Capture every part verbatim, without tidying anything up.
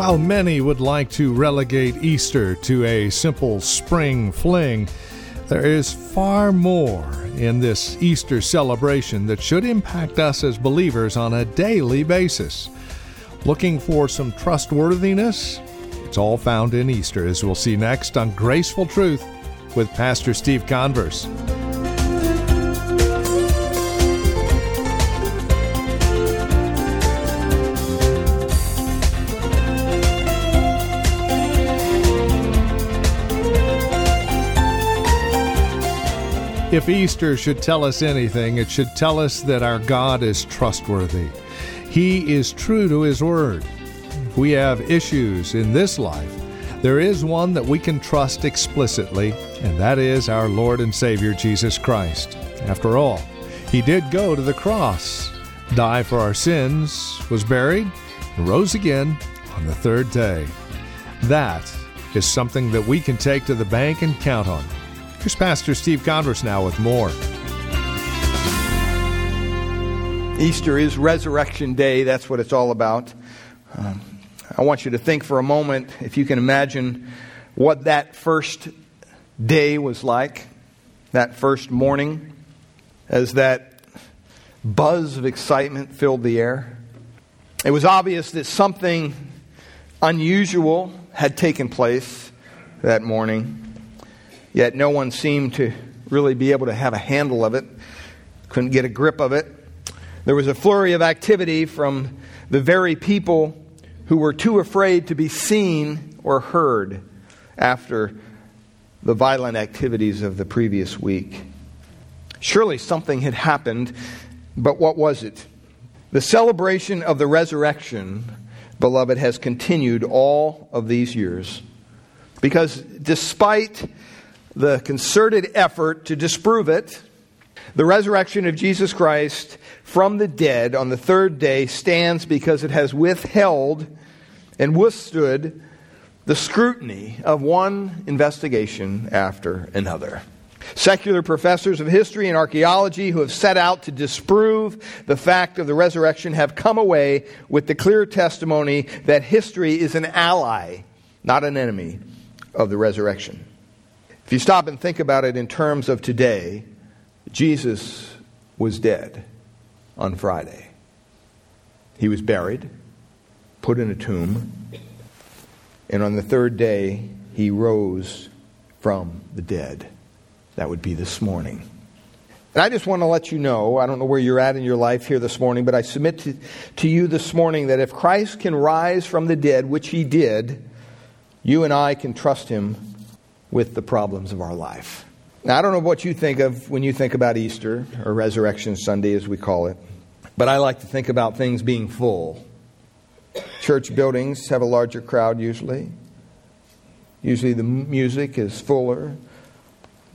While many would like to relegate Easter to a simple spring fling, there is far more in this Easter celebration that should impact us as believers on a daily basis. Looking for some trustworthiness? It's all found in Easter, as we'll see next on Graceful Truth with Pastor Steve Converse. If Easter should tell us anything, it should tell us that our God is trustworthy. He is true to His Word. If we have issues in this life, there is one that we can trust explicitly, and that is our Lord and Savior, Jesus Christ. After all, He did go to the cross, die for our sins, was buried, and rose again on the third day. That is something that we can take to the bank and count on. Here's Pastor Steve Converse now with more. Easter is Resurrection Day. That's what it's all about. Um, I want you to think for a moment, if you can imagine what that first day was like, that first morning, as that buzz of excitement filled the air. It was obvious that something unusual had taken place that morning. Yet no one seemed to really be able to have a handle of it, couldn't get a grip of it. There was a flurry of activity from the very people who were too afraid to be seen or heard after the violent activities of the previous week. Surely something had happened, but what was it? The celebration of the resurrection, beloved, has continued all of these years, because despite the concerted effort to disprove it, the resurrection of Jesus Christ from the dead on the third day stands because it has withheld and withstood the scrutiny of one investigation after another. Secular professors of history and archaeology who have set out to disprove the fact of the resurrection have come away with the clear testimony that history is an ally, not an enemy, of the resurrection. If you stop and think about it in terms of today, Jesus was dead on Friday. He was buried, put in a tomb, and on the third day, He rose from the dead. That would be this morning. And I just want to let you know, I don't know where you're at in your life here this morning, but I submit to, to you this morning that if Christ can rise from the dead, which He did, you and I can trust Him with the problems of our life. Now, I don't know what you think of when you think about Easter, or Resurrection Sunday as we call it, but I like to think about things being full. Church buildings have a larger crowd usually. Usually the music is fuller.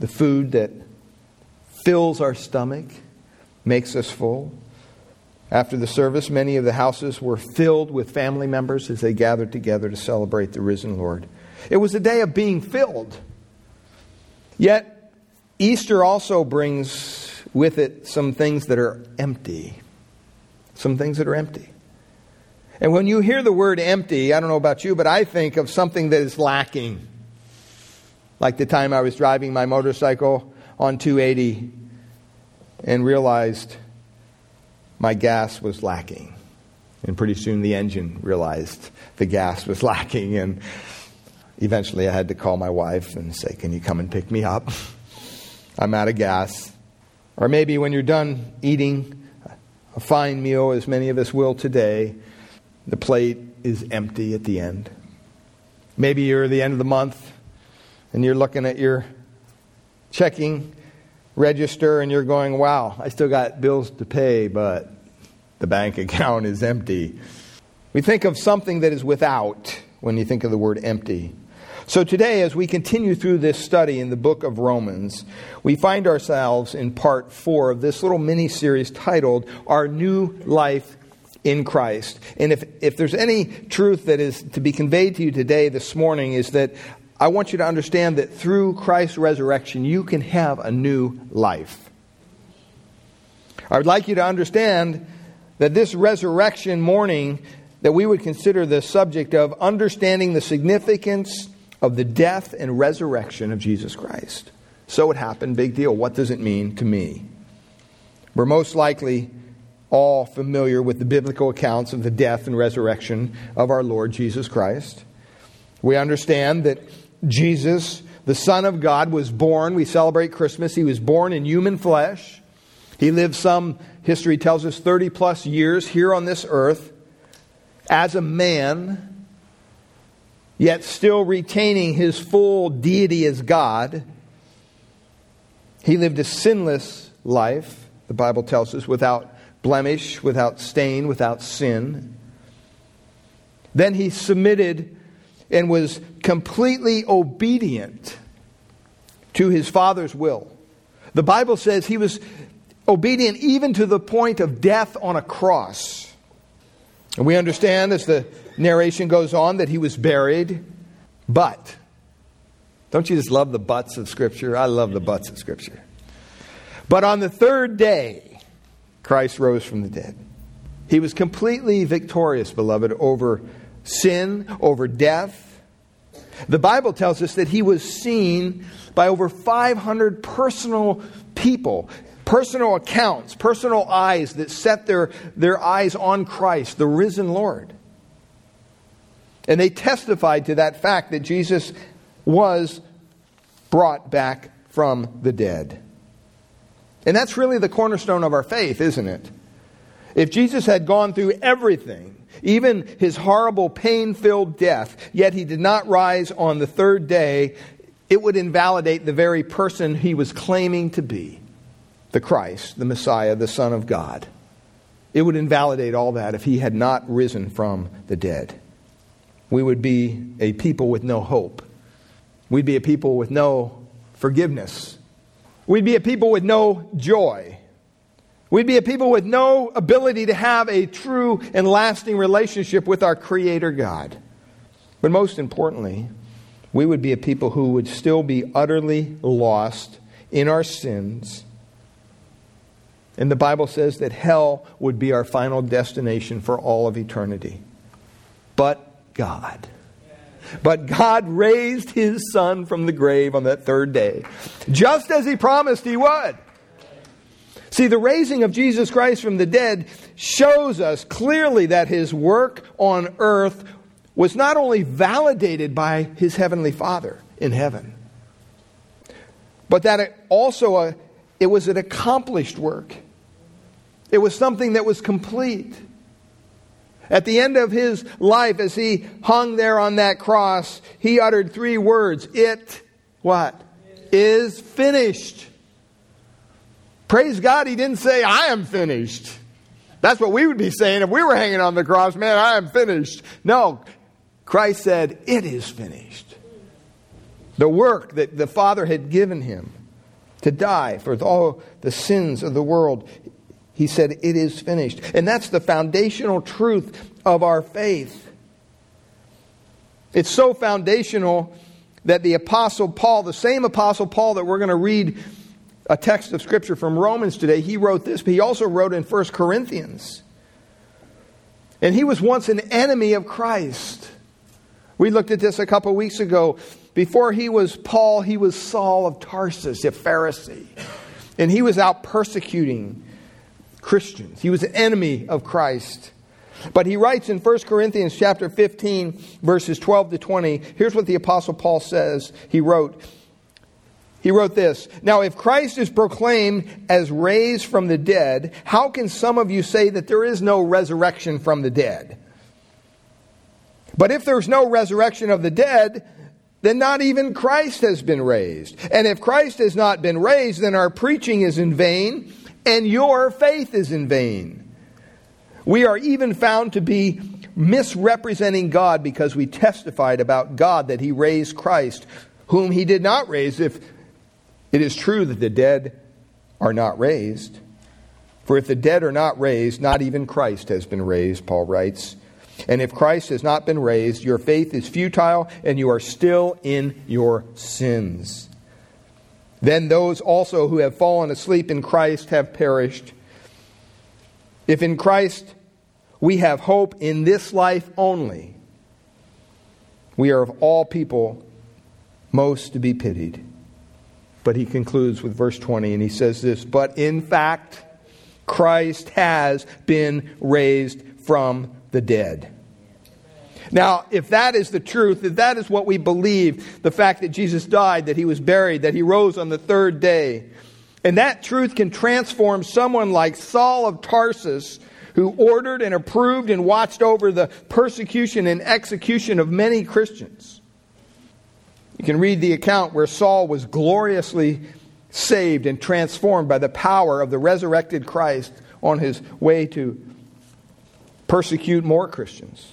The food that fills our stomach makes us full. After the service, many of the houses were filled with family members as they gathered together to celebrate the risen Lord. It was a day of being filled. Yet, Easter also brings with it some things that are empty. Some things that are empty. And when you hear the word empty, I don't know about you, but I think of something that is lacking. Like the time I was driving my motorcycle on two eighty and realized my gas was lacking. And pretty soon the engine realized the gas was lacking, and eventually I had to call my wife and say, "Can you come and pick me up? I'm out of gas." Or maybe when you're done eating a fine meal, as many of us will today, the plate is empty at the end. Maybe you're at the end of the month and you're looking at your checking register and you're going, "Wow, I still got bills to pay, but the bank account is empty." We think of something that is without when you think of the word empty. So today, as we continue through this study in the book of Romans, we find ourselves in part four of this little mini-series titled, Our New Life in Christ. And if, if there's any truth that is to be conveyed to you today, this morning, is that I want you to understand that through Christ's resurrection, you can have a new life. I would like you to understand that this resurrection morning, that we would consider the subject of understanding the significance of the death and resurrection of Jesus Christ. So it happened, big deal. What does it mean to me? We're most likely all familiar with the biblical accounts of the death and resurrection of our Lord Jesus Christ. We understand that Jesus, the Son of God, was born. We celebrate Christmas. He was born in human flesh. He lived, some history tells us, thirty plus years here on this earth as a man, yet still retaining his full deity as God. He lived a sinless life, the Bible tells us, without blemish, without stain, without sin. Then he submitted and was completely obedient to his Father's will. The Bible says he was obedient even to the point of death on a cross. And we understand as the narration goes on that he was buried. But, don't you just love the buts of Scripture? I love the buts of Scripture. But on the third day, Christ rose from the dead. He was completely victorious, beloved, over sin, over death. The Bible tells us that he was seen by over five hundred personal people, personal accounts, personal eyes that set their, their eyes on Christ, the risen Lord. And they testified to that fact that Jesus was brought back from the dead. And that's really the cornerstone of our faith, isn't it? If Jesus had gone through everything, even his horrible, pain-filled death, yet he did not rise on the third day, it would invalidate the very person he was claiming to be, the Christ, the Messiah, the Son of God. It would invalidate all that if he had not risen from the dead. We would be a people with no hope. We'd be a people with no forgiveness. We'd be a people with no joy. We'd be a people with no ability to have a true and lasting relationship with our Creator God. But most importantly, we would be a people who would still be utterly lost in our sins. And the Bible says that hell would be our final destination for all of eternity. But God. But God raised his Son from the grave on that third day, just as he promised he would. See, the raising of Jesus Christ from the dead shows us clearly that his work on earth was not only validated by his heavenly Father in heaven, but that it also a, it was an accomplished work. It was something that was complete. At the end of his life, as he hung there on that cross, he uttered three words. It, what? Is finished. Praise God, he didn't say, I am finished. That's what we would be saying if we were hanging on the cross. Man, I am finished. No, Christ said, it is finished. The work that the Father had given him to die for all the sins of the world, he said, it is finished. And that's the foundational truth of our faith. It's so foundational that the Apostle Paul, the same Apostle Paul that we're going to read a text of Scripture from Romans today, he wrote this, but he also wrote in First Corinthians. And he was once an enemy of Christ. We looked at this a couple weeks ago. Before he was Paul, he was Saul of Tarsus, a Pharisee. And he was out persecuting Christians. He was an enemy of Christ. But he writes in First Corinthians chapter fifteen, verses twelve to twenty, here's what the Apostle Paul says. He wrote, he wrote this, "Now if Christ is proclaimed as raised from the dead, how can some of you say that there is no resurrection from the dead? But if there's no resurrection of the dead, then not even Christ has been raised. And if Christ has not been raised, then our preaching is in vain, and your faith is in vain. We are even found to be misrepresenting God because we testified about God that he raised Christ, whom he did not raise, if it is true that the dead are not raised. For if the dead are not raised, not even Christ has been raised," Paul writes. "And if Christ has not been raised, your faith is futile and you are still in your sins. Then those also who have fallen asleep in Christ have perished. If in Christ We have hope in this life only. We are of all people most to be pitied. But he concludes with verse twenty, and he says this, but in fact, Christ has been raised from the dead. Now, if that is the truth, if that is what we believe, the fact that Jesus died, that he was buried, that he rose on the third day, and that truth can transform someone like Saul of Tarsus, who ordered and approved and watched over the persecution and execution of many Christians. You can read the account where Saul was gloriously saved and transformed by the power of the resurrected Christ on his way to persecute more Christians.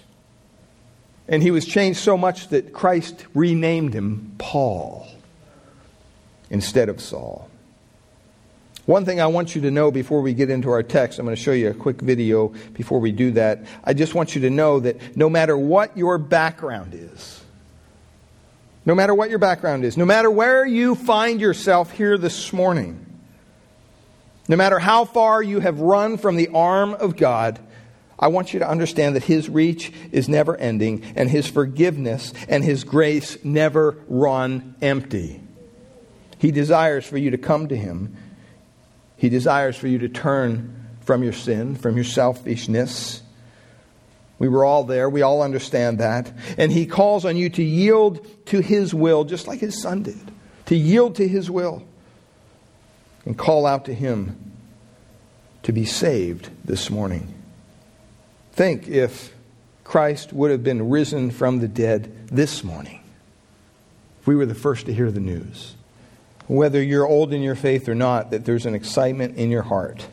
And he was changed so much that Christ renamed him Paul instead of Saul. One thing I want you to know before we get into our text, I'm going to show you a quick video before we do that. I just want you to know that no matter what your background is, no matter what your background is, no matter where you find yourself here this morning, no matter how far you have run from the arm of God, I want you to understand that his reach is never ending, and his forgiveness and his grace never run empty. He desires for you to come to him. He desires for you to turn from your sin, from your selfishness. We were all there. We all understand that. And he calls on you to yield to his will, just like his son did. To yield to his will and call out to him to be saved this morning. Think if Christ would have been risen from the dead this morning. If we were the first to hear the news. Whether you're old in your faith or not, that there's an excitement in your heart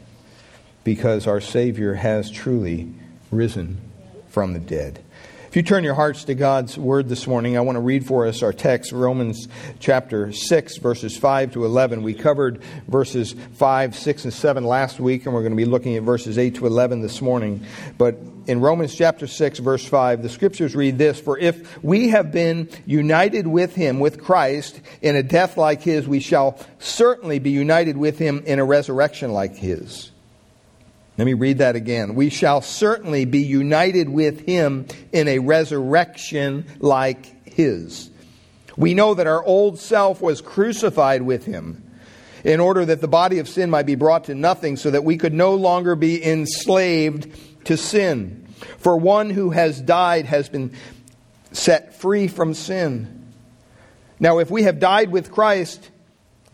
because our Savior has truly risen from the dead. If you turn your hearts to God's Word this morning, I want to read for us our text, Romans chapter six, verses five to eleven. We covered verses five, six, and seven last week, and we're going to be looking at verses eight to eleven this morning. But in Romans chapter six, verse five, the Scriptures read this, for if we have been united with Him, with Christ, in a death like His, we shall certainly be united with Him in a resurrection like His. Let me read that again. We shall certainly be united with him in a resurrection like his. We know that our old self was crucified with him in order that the body of sin might be brought to nothing so that we could no longer be enslaved to sin. For one who has died has been set free from sin. Now, if we have died with Christ,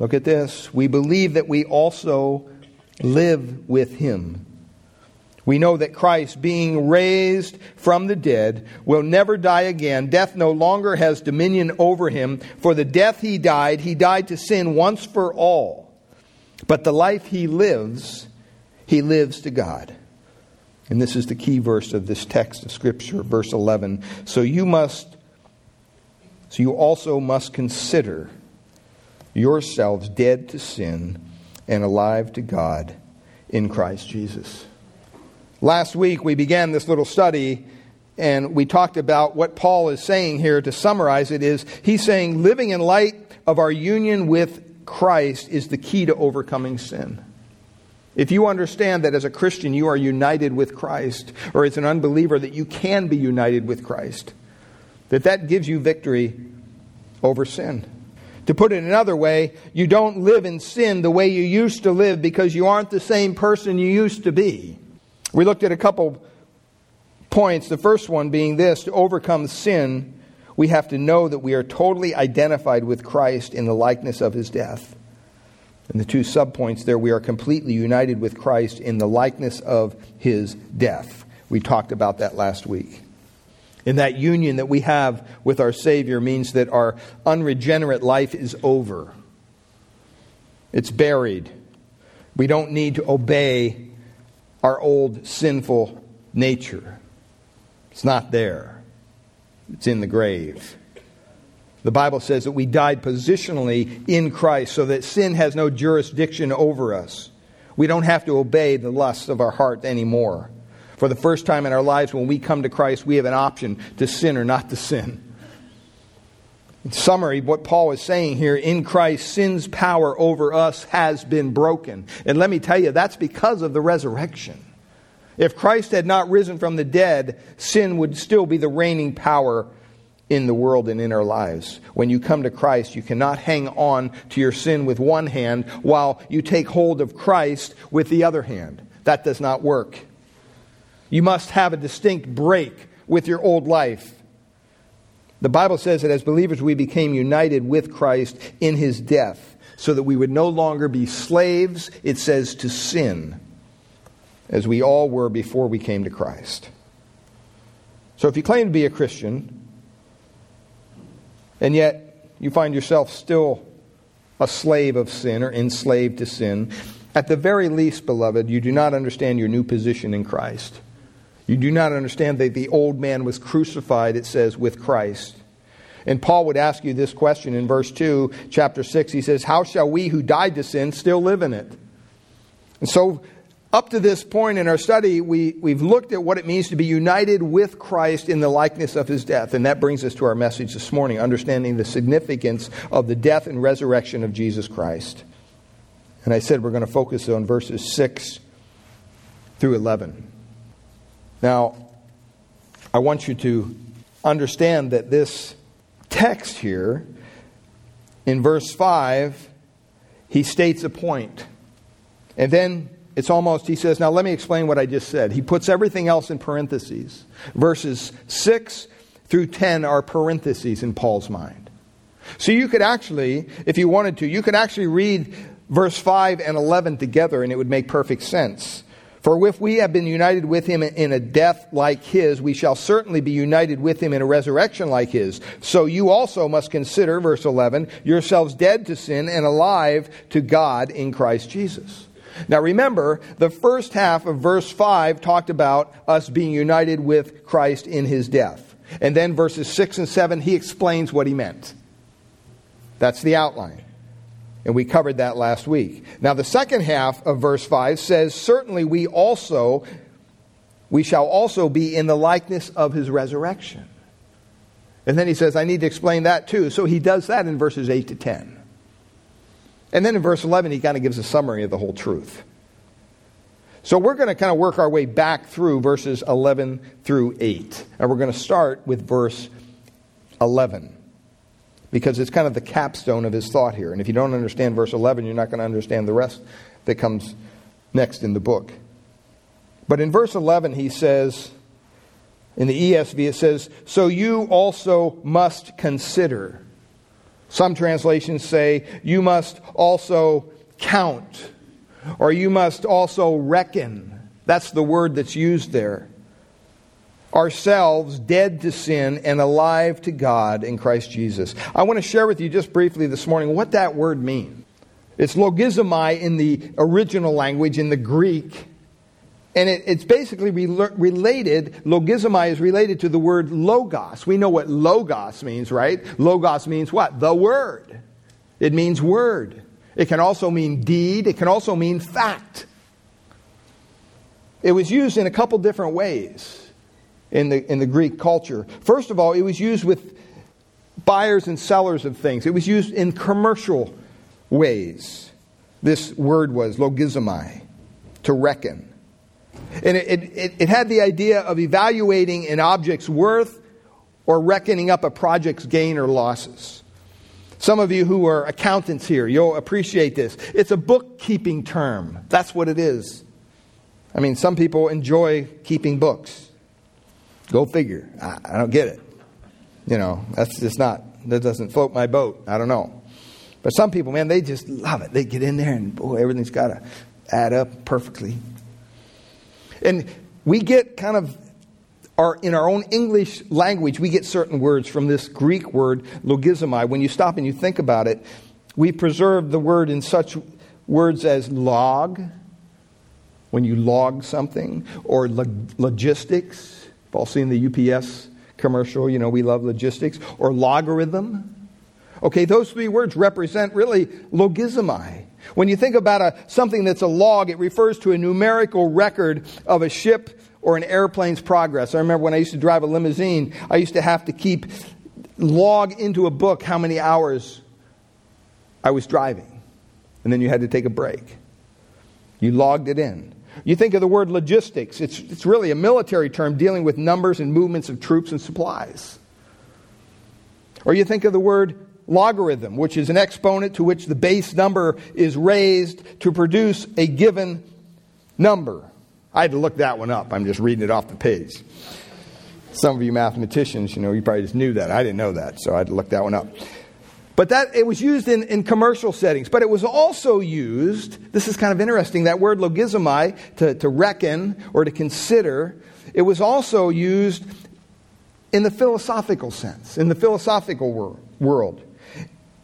look at this, we believe that we also live with him. We know that Christ, being raised from the dead, will never die again. Death no longer has dominion over him. For the death he died, he died to sin once for all. But the life he lives, he lives to God. And this is the key verse of this text of Scripture, verse eleven. So you must, so you also must consider yourselves dead to sin and alive to God in Christ Jesus. Last week we began this little study and we talked about what Paul is saying here. To summarize it is, he's saying living in light of our union with Christ is the key to overcoming sin. If you understand that as a Christian you are united with Christ, or as an unbeliever that you can be united with Christ, that that gives you victory over sin. To put it another way, you don't live in sin the way you used to live because you aren't the same person you used to be. We looked at a couple points. The first one being this, to overcome sin, we have to know that we are totally identified with Christ in the likeness of his death. And the two subpoints there, we are completely united with Christ in the likeness of his death. We talked about that last week. And that union that we have with our Savior means that our unregenerate life is over. It's buried. We don't need to obey our old sinful nature. It's not there. It's in the grave. The Bible says that we died positionally in Christ so that sin has no jurisdiction over us. We don't have to obey the lusts of our heart anymore. For the first time in our lives, when we come to Christ, we have an option to sin or not to sin. In summary, what Paul is saying here, in Christ, sin's power over us has been broken. And let me tell you, that's because of the resurrection. If Christ had not risen from the dead, sin would still be the reigning power in the world and in our lives. When you come to Christ, you cannot hang on to your sin with one hand while you take hold of Christ with the other hand. That does not work. You must have a distinct break with your old life. The Bible says that as believers we became united with Christ in his death so that we would no longer be slaves, it says, to sin, as we all were before we came to Christ. So if you claim to be a Christian, and yet you find yourself still a slave of sin or enslaved to sin, at the very least, beloved, you do not understand your new position in Christ. You do not understand that the old man was crucified, it says, with Christ. And Paul would ask you this question in verse two, chapter six. He says, how shall we who died to sin still live in it? And so, up to this point in our study, we, we've looked at what it means to be united with Christ in the likeness of his death. And that brings us to our message this morning, understanding the significance of the death and resurrection of Jesus Christ. And I said we're going to focus on verses six through eleven. Now, I want you to understand that this text here, in verse five, he states a point. And then it's almost, he says, now let me explain what I just said. He puts everything else in parentheses. Verses six through ten are parentheses in Paul's mind. So you could actually, if you wanted to, you could actually read verse five and eleven together and it would make perfect sense. For if we have been united with him in a death like his, we shall certainly be united with him in a resurrection like his. So you also must consider, verse eleven, yourselves dead to sin and alive to God in Christ Jesus. Now remember, the first half of verse five talked about us being united with Christ in his death. And then verses six and seven, he explains what he meant. That's the outline. And we covered that last week. Now the second half of verse five says, certainly we also, we shall also be in the likeness of his resurrection. And then he says, I need to explain that too. So he does that in verses eight to ten. And then in verse eleven, he kind of gives a summary of the whole truth. So we're going to kind of work our way back through verses eleven through eight. And we're going to start with verse eleven. Because it's kind of the capstone of his thought here. And if you don't understand verse eleven, you're not going to understand the rest that comes next in the book. But in verse eleven, he says, in the E S V, it says, so you also must consider. Some translations say, you must also count. Or you must also reckon. That's the word that's used there. Ourselves dead to sin and alive to God in Christ Jesus. I want to share with you just briefly this morning what that word means. It's logizomai in the original language, in the Greek. And it, it's basically re- related, logizomai is related to the word logos. We know what logos means, right? Logos means what? The word. It means word. It can also mean deed. It can also mean fact. It was used in a couple different ways. In the in the Greek culture. First of all, it was used with buyers and sellers of things. It was used in commercial ways. This word was logizomai, to reckon. And it, it, it had the idea of evaluating an object's worth or reckoning up a project's gain or losses. Some of you who are accountants here, you'll appreciate this. It's a bookkeeping term. That's what it is. I mean, some people enjoy keeping books. Go figure. I, I don't get it. You know, that's just not, that doesn't float my boat. I don't know. But some people, man, they just love it. They get in there and, boy, everything's got to add up perfectly. And we get kind of, our in our own English language, we get certain words from this Greek word, logizomai. When you stop and you think about it, we preserve the word in such words as log, when you log something, or log- logistics. All seen the U P S commercial, you know, we love logistics, or logarithm. Okay, those three words represent really logizomai. When you think about a something that's a log, it refers to a numerical record of a ship or an airplane's progress. I remember when I used to drive a limousine, I used to have to keep log into a book how many hours I was driving. And then you had to take a break. You logged it in. You think of the word logistics. It's, it's really a military term dealing with numbers and movements of troops and supplies. Or you think of the word logarithm, which is an exponent to which the base number is raised to produce a given number. I had to look that one up. I'm just reading it off the page. Some of you mathematicians, you know, you probably just knew that. I didn't know that, so I had to look that one up. But that it was used in, in commercial settings. But it was also used, this is kind of interesting, that word logizomai, to, to reckon or to consider, it was also used in the philosophical sense, in the philosophical wor- world.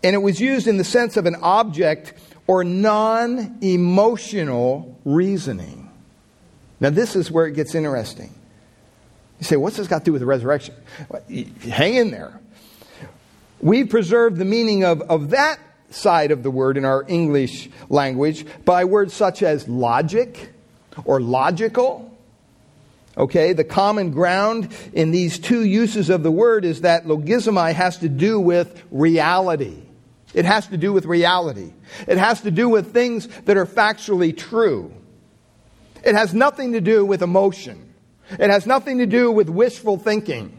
And it was used in the sense of an object or non-emotional reasoning. Now this is where it gets interesting. You say, what's this got to do with the resurrection? Hang in there. We preserve the meaning of, of that side of the word in our English language by words such as logic or logical. Okay, the common ground in these two uses of the word is that logizomai has to do with reality. It has to do with reality. It has to do with things that are factually true. It has nothing to do with emotion. It has nothing to do with wishful thinking.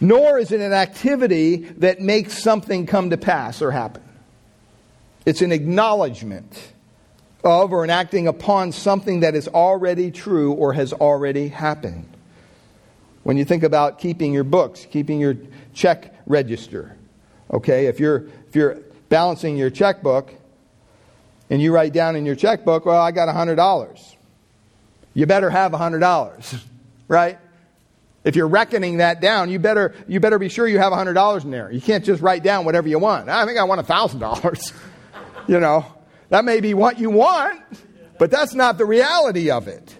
Nor is it an activity that makes something come to pass or happen. It's an acknowledgement of or an acting upon something that is already true or has already happened. When you think about keeping your books, keeping your check register, okay, if you're if you're balancing your checkbook and you write down in your checkbook, well, I got one hundred dollars. You better have one hundred dollars, right? If you're reckoning that down, you better you better be sure you have one hundred dollars in there. You can't just write down whatever you want. I think I want one thousand dollars. You know, that may be what you want, but that's not the reality of it.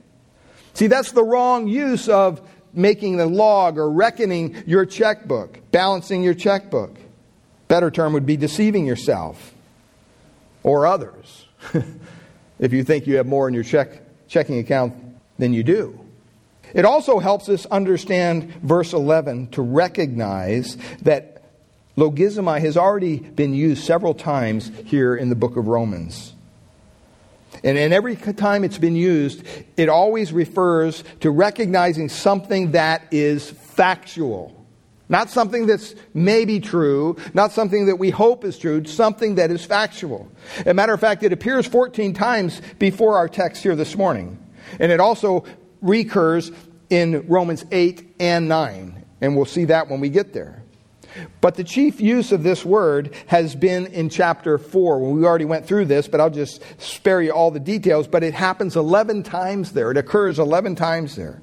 See, that's the wrong use of making the log or reckoning your checkbook, balancing your checkbook. Better term would be deceiving yourself or others if you think you have more in your check checking account than you do. It also helps us understand verse eleven to recognize that logizomai has already been used several times here in the book of Romans. And, and every time it's been used, it always refers to recognizing something that is factual. Not something that's maybe true, not something that we hope is true, something that is factual. As a matter of fact, it appears fourteen times before our text here this morning. And it also recurs in Romans eight and nine. And we'll see that when we get there. But the chief use of this word has been in chapter four. Well, we already went through this, but I'll just spare you all the details. But it happens eleven times there. It occurs eleven times there.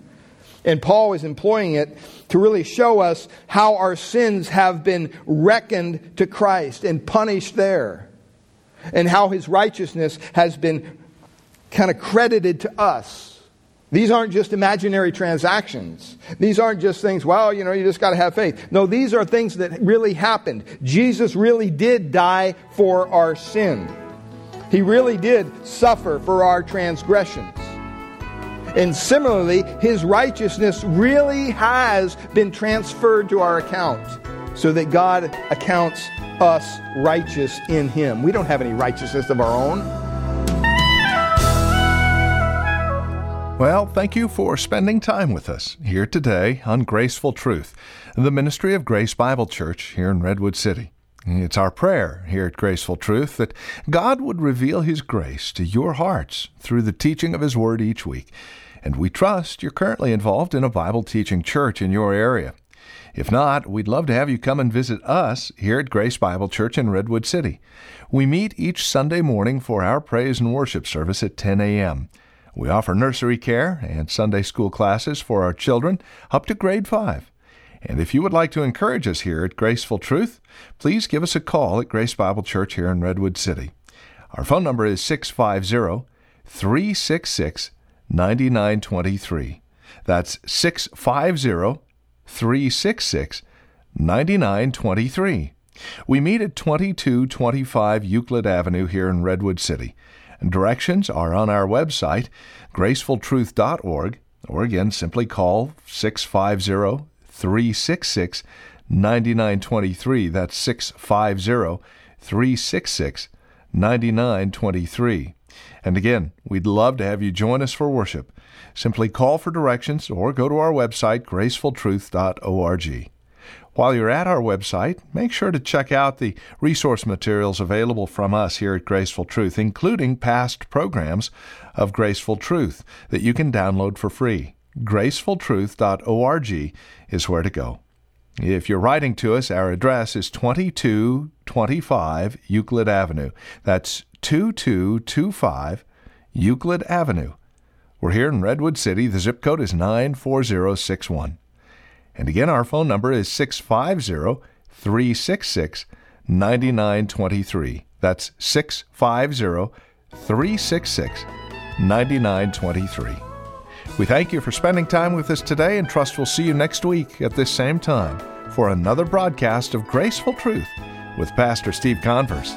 And Paul is employing it to really show us how our sins have been reckoned to Christ and punished there. And how his righteousness has been kind of credited to us. These aren't just imaginary transactions. These aren't just things, well, you know, you just got to have faith. No, these are things that really happened. Jesus really did die for our sin. He really did suffer for our transgressions. And similarly, his righteousness really has been transferred to our account so that God accounts us righteous in him. We don't have any righteousness of our own. Well, thank you for spending time with us here today on Graceful Truth, the ministry of Grace Bible Church here in Redwood City. It's our prayer here at Graceful Truth that God would reveal His grace to your hearts through the teaching of His Word each week. And we trust you're currently involved in a Bible-teaching church in your area. If not, we'd love to have you come and visit us here at Grace Bible Church in Redwood City. We meet each Sunday morning for our praise and worship service at ten a.m. We offer nursery care and Sunday school classes for our children up to grade five. And if you would like to encourage us here at Graceful Truth, please give us a call at Grace Bible Church here in Redwood City. Our phone number is six five zero, three six six, nine nine two three. That's six five zero, three six six, nine nine two three. We meet at twenty-two twenty-five Euclid Avenue here in Redwood City. Directions are on our website, graceful truth dot org, or again, simply call six five zero, three six six, nine nine two three. That's six five zero, three six six, nine nine two three. And again, we'd love to have you join us for worship. Simply call for directions or go to our website, graceful truth dot org. While you're at our website, make sure to check out the resource materials available from us here at Graceful Truth, including past programs of Graceful Truth that you can download for free. graceful truth dot org is where to go. If you're writing to us, our address is twenty-two twenty-five Euclid Avenue. That's twenty-two twenty-five Euclid Avenue. We're here in Redwood City. The zip code is nine four zero six one. And again, our phone number is six five zero, three six six, nine nine two three. That's six five zero, three six six, nine nine two three. We thank you for spending time with us today and trust we'll see you next week at this same time for another broadcast of Graceful Truth with Pastor Steve Converse.